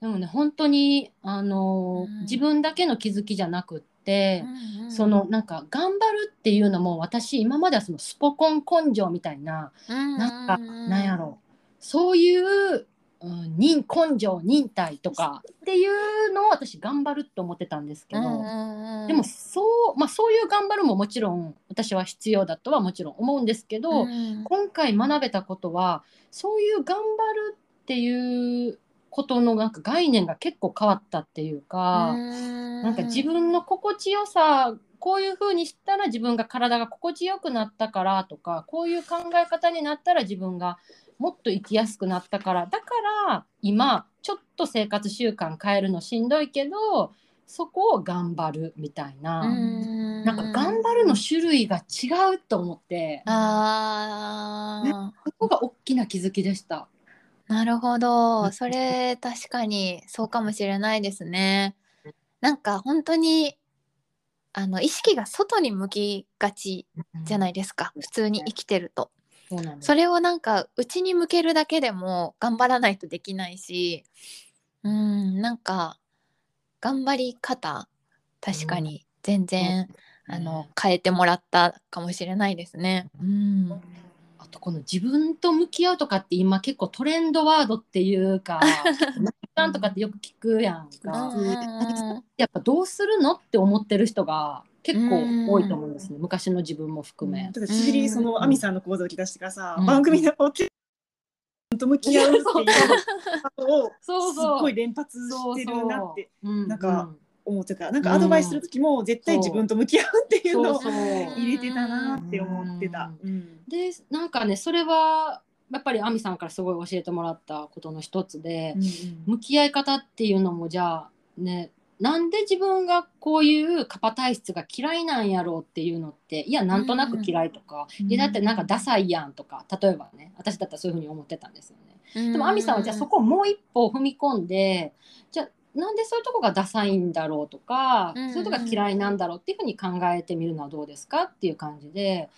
でもね本当に自分だけの気づきじゃなくって。でそのなんか頑張るっていうのも、私今まではそのスポコン根性みたいな、なんかなんやろう、そういう、根性忍耐とかっていうのを私頑張ると思ってたんですけど、でもそういう頑張るももちろん私は必要だとはもちろん思うんですけど、今回学べたことはそういう頑張るっていうことのなんか概念が結構変わったっていうか、なんか自分の心地よさ、こういう風にしたら自分が体が心地よくなったからとか、こういう考え方になったら自分がもっと生きやすくなったから、だから今ちょっと生活習慣変えるのしんどいけどそこを頑張るみたいな、なんか頑張るの種類が違うと思って、あ、そこが大きな気づきでした。なるほど、それ確かにそうかもしれないですね。なんか本当に意識が外に向きがちじゃないですか、普通に生きてると。それをなんか内に向けるだけでも頑張らないとできないし、なんか頑張り方確かに全然、変えてもらったかもしれないですね。あとこの自分と向き合うとかって今結構トレンドワードっていうかなんとかってよく聞くやんか。やっぱどうするのって思ってる人が結構多いと思うんですね、昔の自分も含め。だからちぎりその亜美さんの講座を聞かせてからさ、番組でこうと向き合うっていうことをすっごい連発してるなってなんか思うとか、なんかアドバイスする時も絶対自分と向き合うっていうのを入れてたなって思ってた。でなんかね、それはやっぱり亜美さんからすごい教えてもらったことの一つで、向き合い方っていうのもじゃあね、なんで自分がこういうカパ体質が嫌いなんやろうっていうのって、いやなんとなく嫌いとか、だってなんかダサいやんとか、例えばね、私だったらそういうふうに思ってたんですよね。でも亜美さんはじゃあそこをもう一歩踏み込んで、じゃあなんでそういうとこがダサいんだろうとか、そういうとこが嫌いなんだろうっていうふうに考えてみるのはどうですかっていう感じで、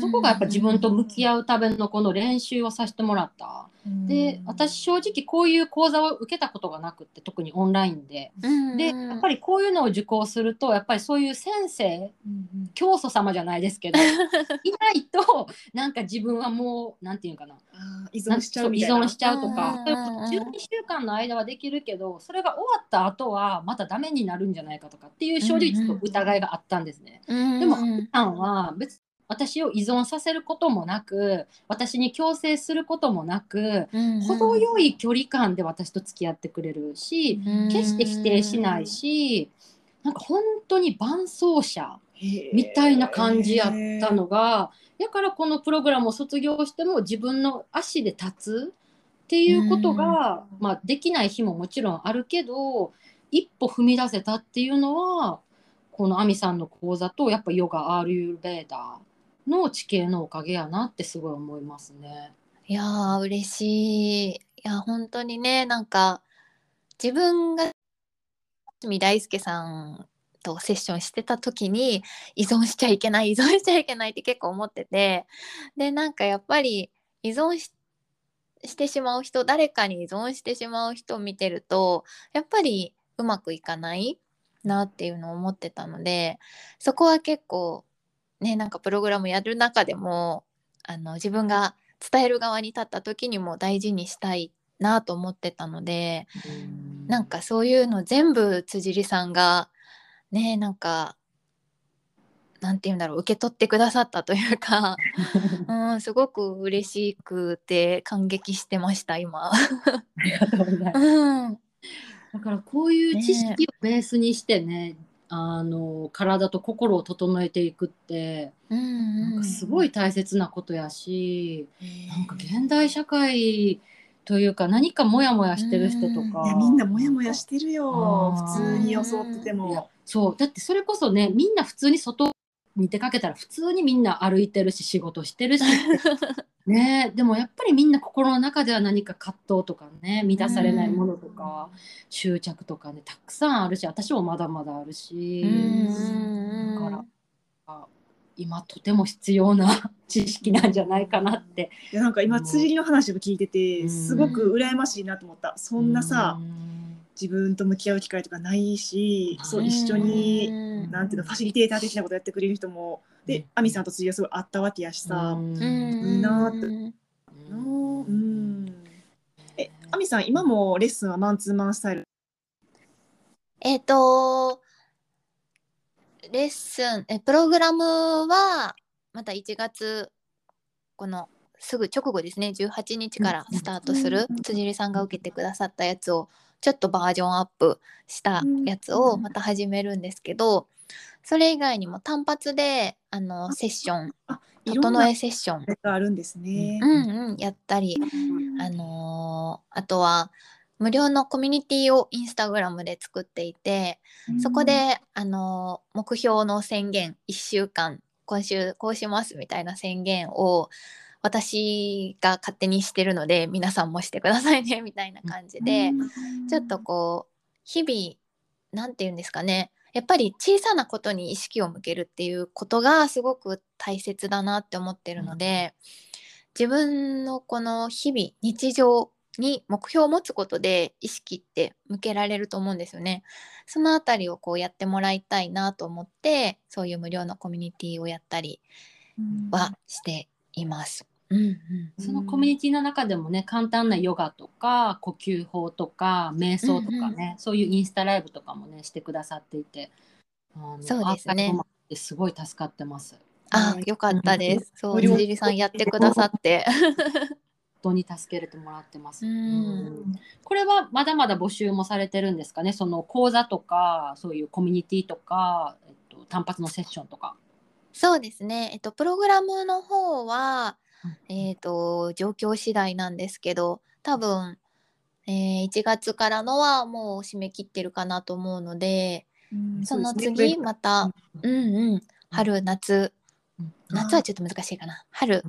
そこがやっぱ自分と向き合うためのこの練習をさせてもらった。で、私正直こういう講座を受けたことがなくって、特にオンラインで、でやっぱりこういうのを受講するとやっぱりそういう先生、教祖様じゃないですけどいないとなんか自分はもうなんていうかな、依存しちゃうみたいな、依存しちゃうとか、12週間の間はできるけどそれが終わった後はまたダメになるんじゃないかとかっていう正直と疑いがあったんですね。でもさんは別に私を依存させることもなく、私に強制することもなく、程よい距離感で私と付き合ってくれるし、決して否定しないし、なんか本当に伴走者みたいな感じやったのが、だからこのプログラムを卒業しても自分の足で立つっていうことが、まあ、できない日ももちろんあるけど一歩踏み出せたっていうのはこの亜美さんの講座とやっぱヨガ、アーユルヴェーダの知恵のおかげやなってすごい思いますね。いやー嬉しい。いや本当にね、なんか自分が泉大輔さんとセッションしてた時に依存しちゃいけない、依存しちゃいけないって結構思ってて、でなんかやっぱり依存してしまう人、誰かに依存してしまう人を見てるとやっぱりうまくいかないなっていうのを思ってたので、そこは結構ね、なんかプログラムやる中でも自分が伝える側に立った時にも大事にしたいなと思ってたので、なんかそういうの全部辻さんがね、なんかなんていうんだろう、受け取ってくださったというかすごく嬉しくて感激してました今。ありがとうございます、だからこういう知識をベースにしてね、体と心を整えていくって、なんかすごい大切なことやし、なんか現代社会というか何かモヤモヤしてる人とか、いやみんなモヤモヤしてるよ、普通に装ってても。そうだって、それこそね、みんな普通に外に出かけたら普通にみんな歩いてるし仕事してるしね、でもやっぱりみんな心の中では何か葛藤とかね、満たされないものとか、執着とかね、たくさんあるし、私もまだまだあるし、だから今とても必要な知識なんじゃないかなって。いやなんか今辻の話を聞いててすごく羨ましいなと思った。そんなさ、自分と向き合う機会とかないし、そう一緒になんていうの、ファシリテーター的なことやってくれる人もで、亜美さんと辻がすごいあったわけやしさ、いいなーって。亜美さん今もレッスンはマンツーマンスタイル？レッスンプログラムはまた1月このすぐ直後ですね、18日からスタートする辻さんが受けてくださったやつをちょっとバージョンアップしたやつをまた始めるんですけど、それ以外にも単発でセッション、整えセッションがあるんですね。やったり、あとは無料のコミュニティをインスタグラムで作っていて、そこで目標の宣言、1週間今週こうしますみたいな宣言を私が勝手にしてるので、皆さんもしてくださいねみたいな感じで、ちょっとこう日々なんて言うんですかね、やっぱり小さなことに意識を向けるっていうことがすごく大切だなって思ってるので、自分のこの日々日常に目標を持つことで意識って向けられると思うんですよね。そのあたりをこうやってもらいたいなと思って、そういう無料のコミュニティをやったりはしています。そのコミュニティの中でもね、簡単なヨガとか呼吸法とか瞑想とかね、そういうインスタライブとかもねしてくださっていて、そうですね、すごい助かってます。よかったです。そう、辻里さんやってくださって本当に助けてもらってます。これはまだまだ募集もされてるんですかね、その講座とかそういうコミュニティとか、単発のセッションとか。そうですね、プログラムの方は、状況次第なんですけど、多分、1月からのはもう締め切ってるかなと思うので、その次また、春夏、夏はちょっと難しいかな、春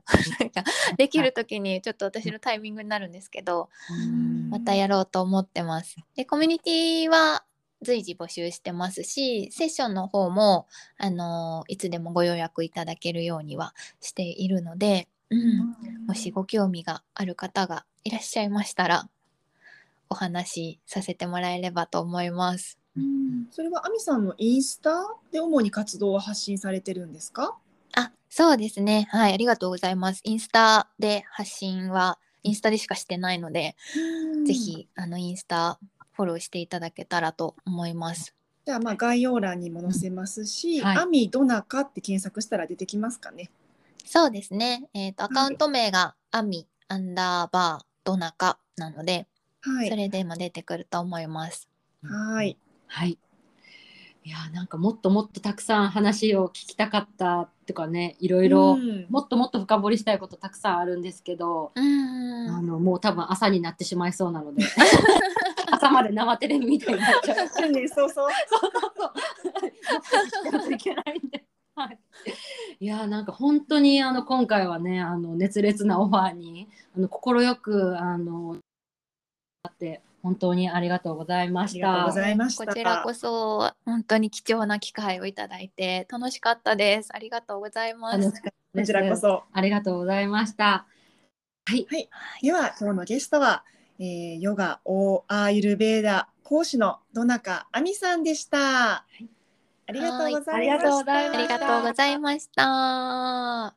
できる時にちょっと私のタイミングになるんですけど、またやろうと思ってます。でコミュニティは随時募集してますし、セッションの方もいつでもご予約いただけるようにはしているので、もしご興味がある方がいらっしゃいましたらお話しさせてもらえればと思います。それは亜美さんのインスタで主に活動を発信されてるんですか？そうですね、はい、ありがとうございます。インスタで発信はインスタでしかしてないので、ぜひインスタフォローしていただけたらと思います。じゃあ、概要欄にも載せますし、アミドナカって検索したら出てきますかね。そうですね、アカウント名がアミ_ドナカなので、それでも出てくると思います。いや、なんかもっともっとたくさん話を聞きたかったとかね、いろいろもっともっと深掘りしたいことたくさんあるんですけど、もう多分朝になってしまいそうなので朝まで生テレビみたいになっちゃうそういけないんで、いや、なんか本当に今回はね、熱烈なオファーに快くって本当にありがとうございました。こちらこそ本当に貴重な機会をいただいて楽しかったです。ありがとうございます。こちらこそありがとうございました。では今日のゲストは、ヨガオーアーユルベーダ講師のドナカ亜美さんでした。ありがとうございました。ありがとうございました。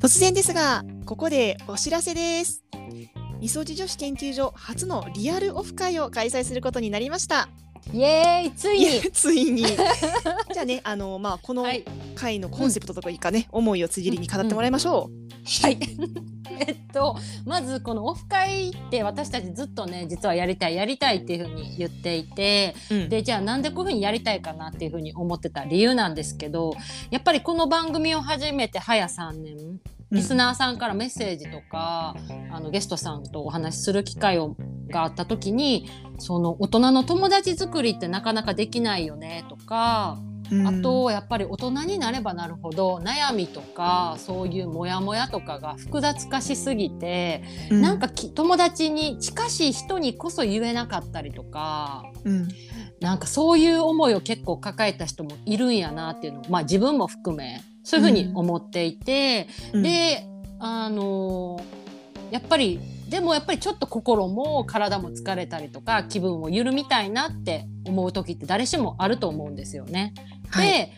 突然ですが、ここでお知らせです。みそじ女子研究所初のリアルオフ会を開催することになりました。イエーイ、ついにじゃあね、この会のコンセプトとかいいかね、思いを辻里に語ってもらいましょう。まずこのオフ会って私たちずっとね、実はやりたいっていうふうに言っていて、でじゃあなんでこういうふうにやりたいかなっていうふうに思ってた理由なんですけど、やっぱりこの番組を始めて早3年、リスナーさんからメッセージとかゲストさんとお話しする機会があった時に、その大人の友達作りってなかなかできないよねとか、あとやっぱり大人になればなるほど悩みとかそういうモヤモヤとかが複雑化しすぎて、なんか友達に近しい人にこそ言えなかったりとか、なんかそういう思いを結構抱えた人もいるんやなっていうのを、自分も含めそういうふうに思っていて、でやっぱりでもやっぱりちょっと心も体も疲れたりとか気分を緩みたいなって思う時って誰しもあると思うんですよね。はい、で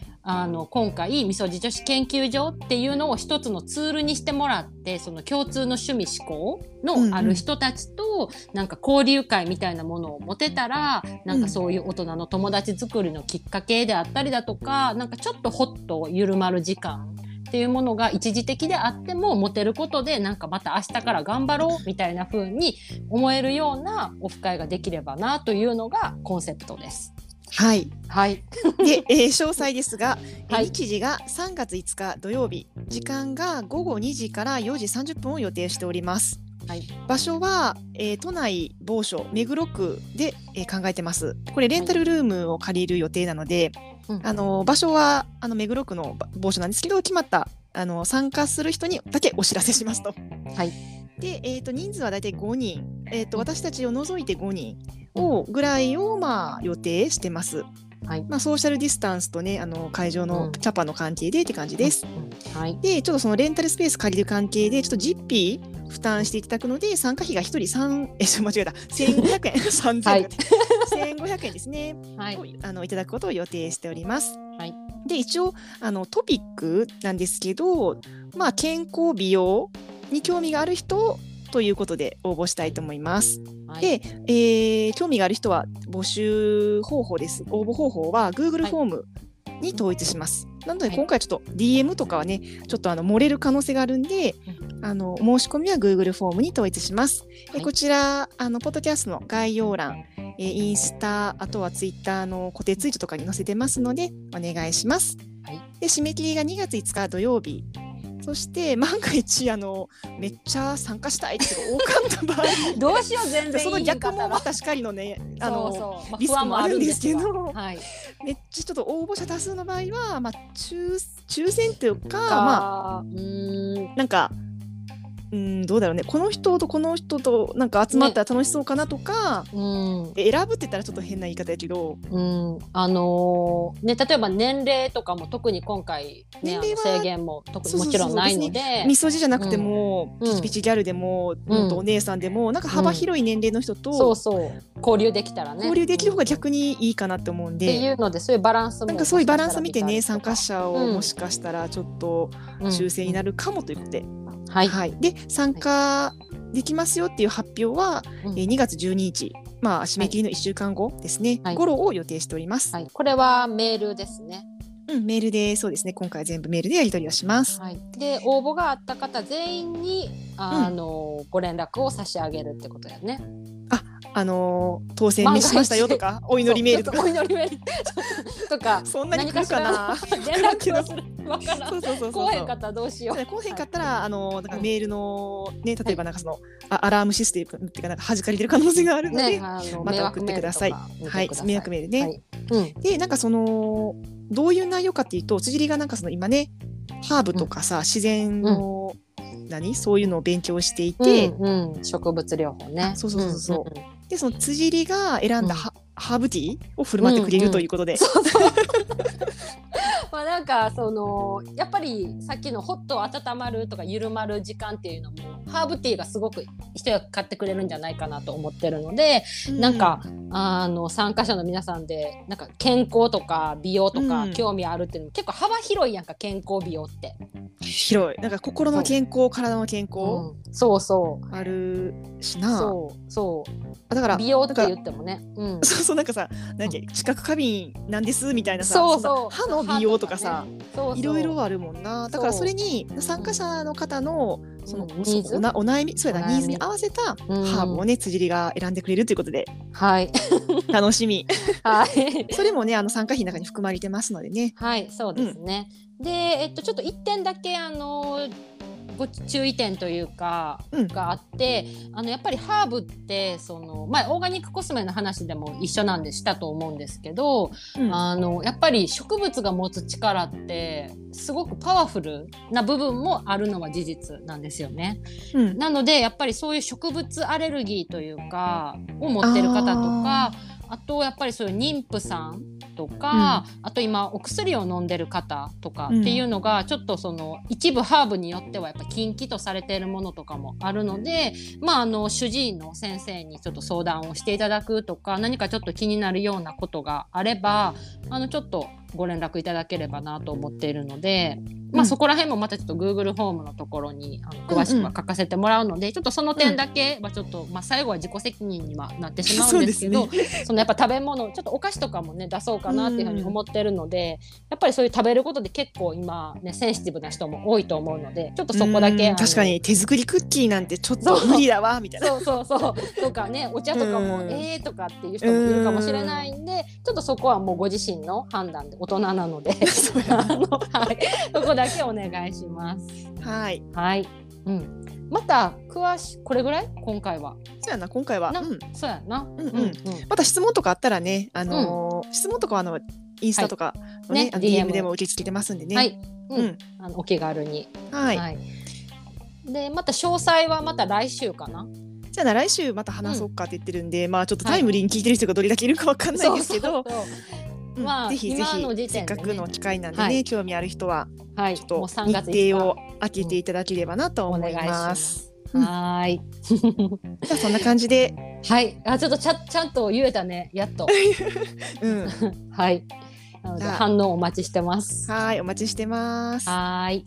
今回みそじ女子研究所っていうのを一つのツールにしてもらって、その共通の趣味思考のある人たちとなんか交流会みたいなものを持てたら、なんかそういう大人の友達作りのきっかけであったりだとか、なんかちょっとほっと緩まる時間っていうものが一時的であっても持てることで、なんかまた明日から頑張ろうみたいな風に思えるようなオフ会ができればなというのがコンセプトです。はいはい、で詳細ですが、はい、日時が3月5日土曜日、時間が午後2時から4時30分を予定しております、はい、場所は、都内某所目黒区で、考えてます。これレンタルルームを借りる予定なので、はい、場所は目黒区の某所なんですけど、決まった参加する人にだけお知らせしますと。はい、で、人数はだいたい5人、私たちを除いて5人をぐらいをまあ予定してます。はい、まあ、ソーシャルディスタンスとね、会場のキャパの関係でって感じです。はい、でちょっとそのレンタルスペース借りる関係でちょっと実費負担していただくので、参加費が1人1500円3500円1500円ですね、はい、をいただくことを予定しております。はい、で一応トピックなんですけど、まあ、健康美容に興味がある人ということで応募したいと思います。はい、で、興味がある人は募集方法です。応募方法は Google フォームに統一します。はい、なので今回ちょっと DM とかはね、ちょっと漏れる可能性があるんで、申し込みは Google フォームに統一します。はい、こちらポッドキャストの概要欄、インスタ、あとはツイッターの固定ツイートとかに載せてますのでお願いします。はい、で締め切りが2月5日土曜日。そして万が一めっちゃ参加したいって多かった場合どうしよう、全然その逆もまたしかりのねそうリスクもあるんですけど、はい、めっちゃちょっと応募者多数の場合は、まあ、抽選というか、まあ、なんかどうだろうね、この人とこの人となんか集まったら楽しそうかなとか、ね、選ぶって言ったらちょっと変な言い方やけど、ね、例えば年齢とかも特に今回、ね、制限も特にもちろんないので、みそじじゃなくても、ピチピチギャルでも、お姉さんでもなんか幅広い年齢の人と、交流できたらね、交流できる方が逆にいいかなって思うんで、っていうのでそういうバランスもなんかそういうバランス見てね、参加者をもしかしたらちょっと修正になるかもということで。はいはい、で参加できますよっていう発表は、2月12日、まあ、締め切りの1週間後ですね、頃を予定しております。はい、これはメールですね。メールで、そうですね、今回全部メールでやり取りをします。はい、で応募があった方全員にご連絡を差し上げるってことだよね。当選しましたよとかお祈りメールとかとかそんなに来るかな連絡をする来へんかったらどうしよう、来へんかったらなんかメールの、ね、例えばなんかその、アラームシステムっていうか、なんか弾かれてる可能性があるので、ね、また送ってください。はい、迷惑メールね。はい、でなんかそのどういう内容かっていうと、辻りがなんかその今ねハーブとかさ、自然の、そういうのを勉強していて、植物療法ね。でその辻りが選んだハーブティーを振る舞ってくれるということで、まあなんかそのやっぱりさっきのホッと温まるとか緩まる時間っていうのもハーブティーがすごく一役買ってくれるんじゃないかなと思ってるので、なんか参加者の皆さんでなんか健康とか美容とか興味あるっていうのも結構幅広いやんか、健康美容って広い、なんか心の健康、体の健康、そうそうあるしな、そうそうだから美容って言ってもね、そうなんかさ、なんか知覚過敏なんですみたいなさ、歯の美容とかさ、いろいろあるもんな。だからそれに参加者の方のそのニーズ、お悩み、そうやな、ニーズに合わせたハーブをね、辻りが選んでくれるということで、はい、楽しみ。はい、それもね、参加費の中に含まれてますのでね。はい、そうですね。で、ちょっと1点だけご注意点というかがあって、やっぱりハーブってその前オーガニックコスメの話でも一緒なんでしたと思うんですけど、やっぱり植物が持つ力ってすごくパワフルな部分もあるのは事実なんですよね。なのでやっぱりそういう植物アレルギーというかを持ってる方とか、あとやっぱりそういう妊婦さんとか、うん、あと今お薬を飲んでる方とかっていうのが、うん、ちょっとその一部ハーブによってはやっぱ禁忌とされているものとかもあるので、まあ、主治医の先生にちょっと相談をしていただくとか、何かちょっと気になるようなことがあればちょっとご連絡いただければなと思っているので、まあ、そこら辺もまたちょっと Google ホームのところに詳しくは書かせてもらうので、うんうん、ちょっとその点だけはちょっと、まあ、最後は自己責任にはなってしまうんですけど、そのやっぱ食べ物ちょっとお菓子とかもね出そうかなっていうふうに思ってるので、やっぱりそういう食べることで結構今、ね、センシティブな人も多いと思うので、ちょっとそこだけ確かに手作りクッキーなんてちょっと無理だわみたいな、そうとかね、お茶とかもとかっていう人もいるかもしれないんで、ちょっとそこはもうご自身の判断で、大人なのではい、そこだけお願いしますはい、はいうん、また詳しいこれぐらい今回はまた質問とかあったらね、質問とかはインスタとか、ねはいね、DM でも受け付けてますんでね、はいうんうん、お気軽に、はいはい、でまた詳細はまた来週かな、じゃあ来週また話そうかって言ってるんで、まあ、ちょっとタイムリーに聞いてる人がどれだけいるか分かんないですけど、うんまあ、ぜひぜひ、ね、せっかくの機会なんでね、はい、興味ある人はちょっと日程を開けていただければなと思います、うん、はいじゃあそんな感じではいあちょっとちゃんと言えたねやっと、うん、はいなので反応お待ちしてますはいお待ちしてますはい。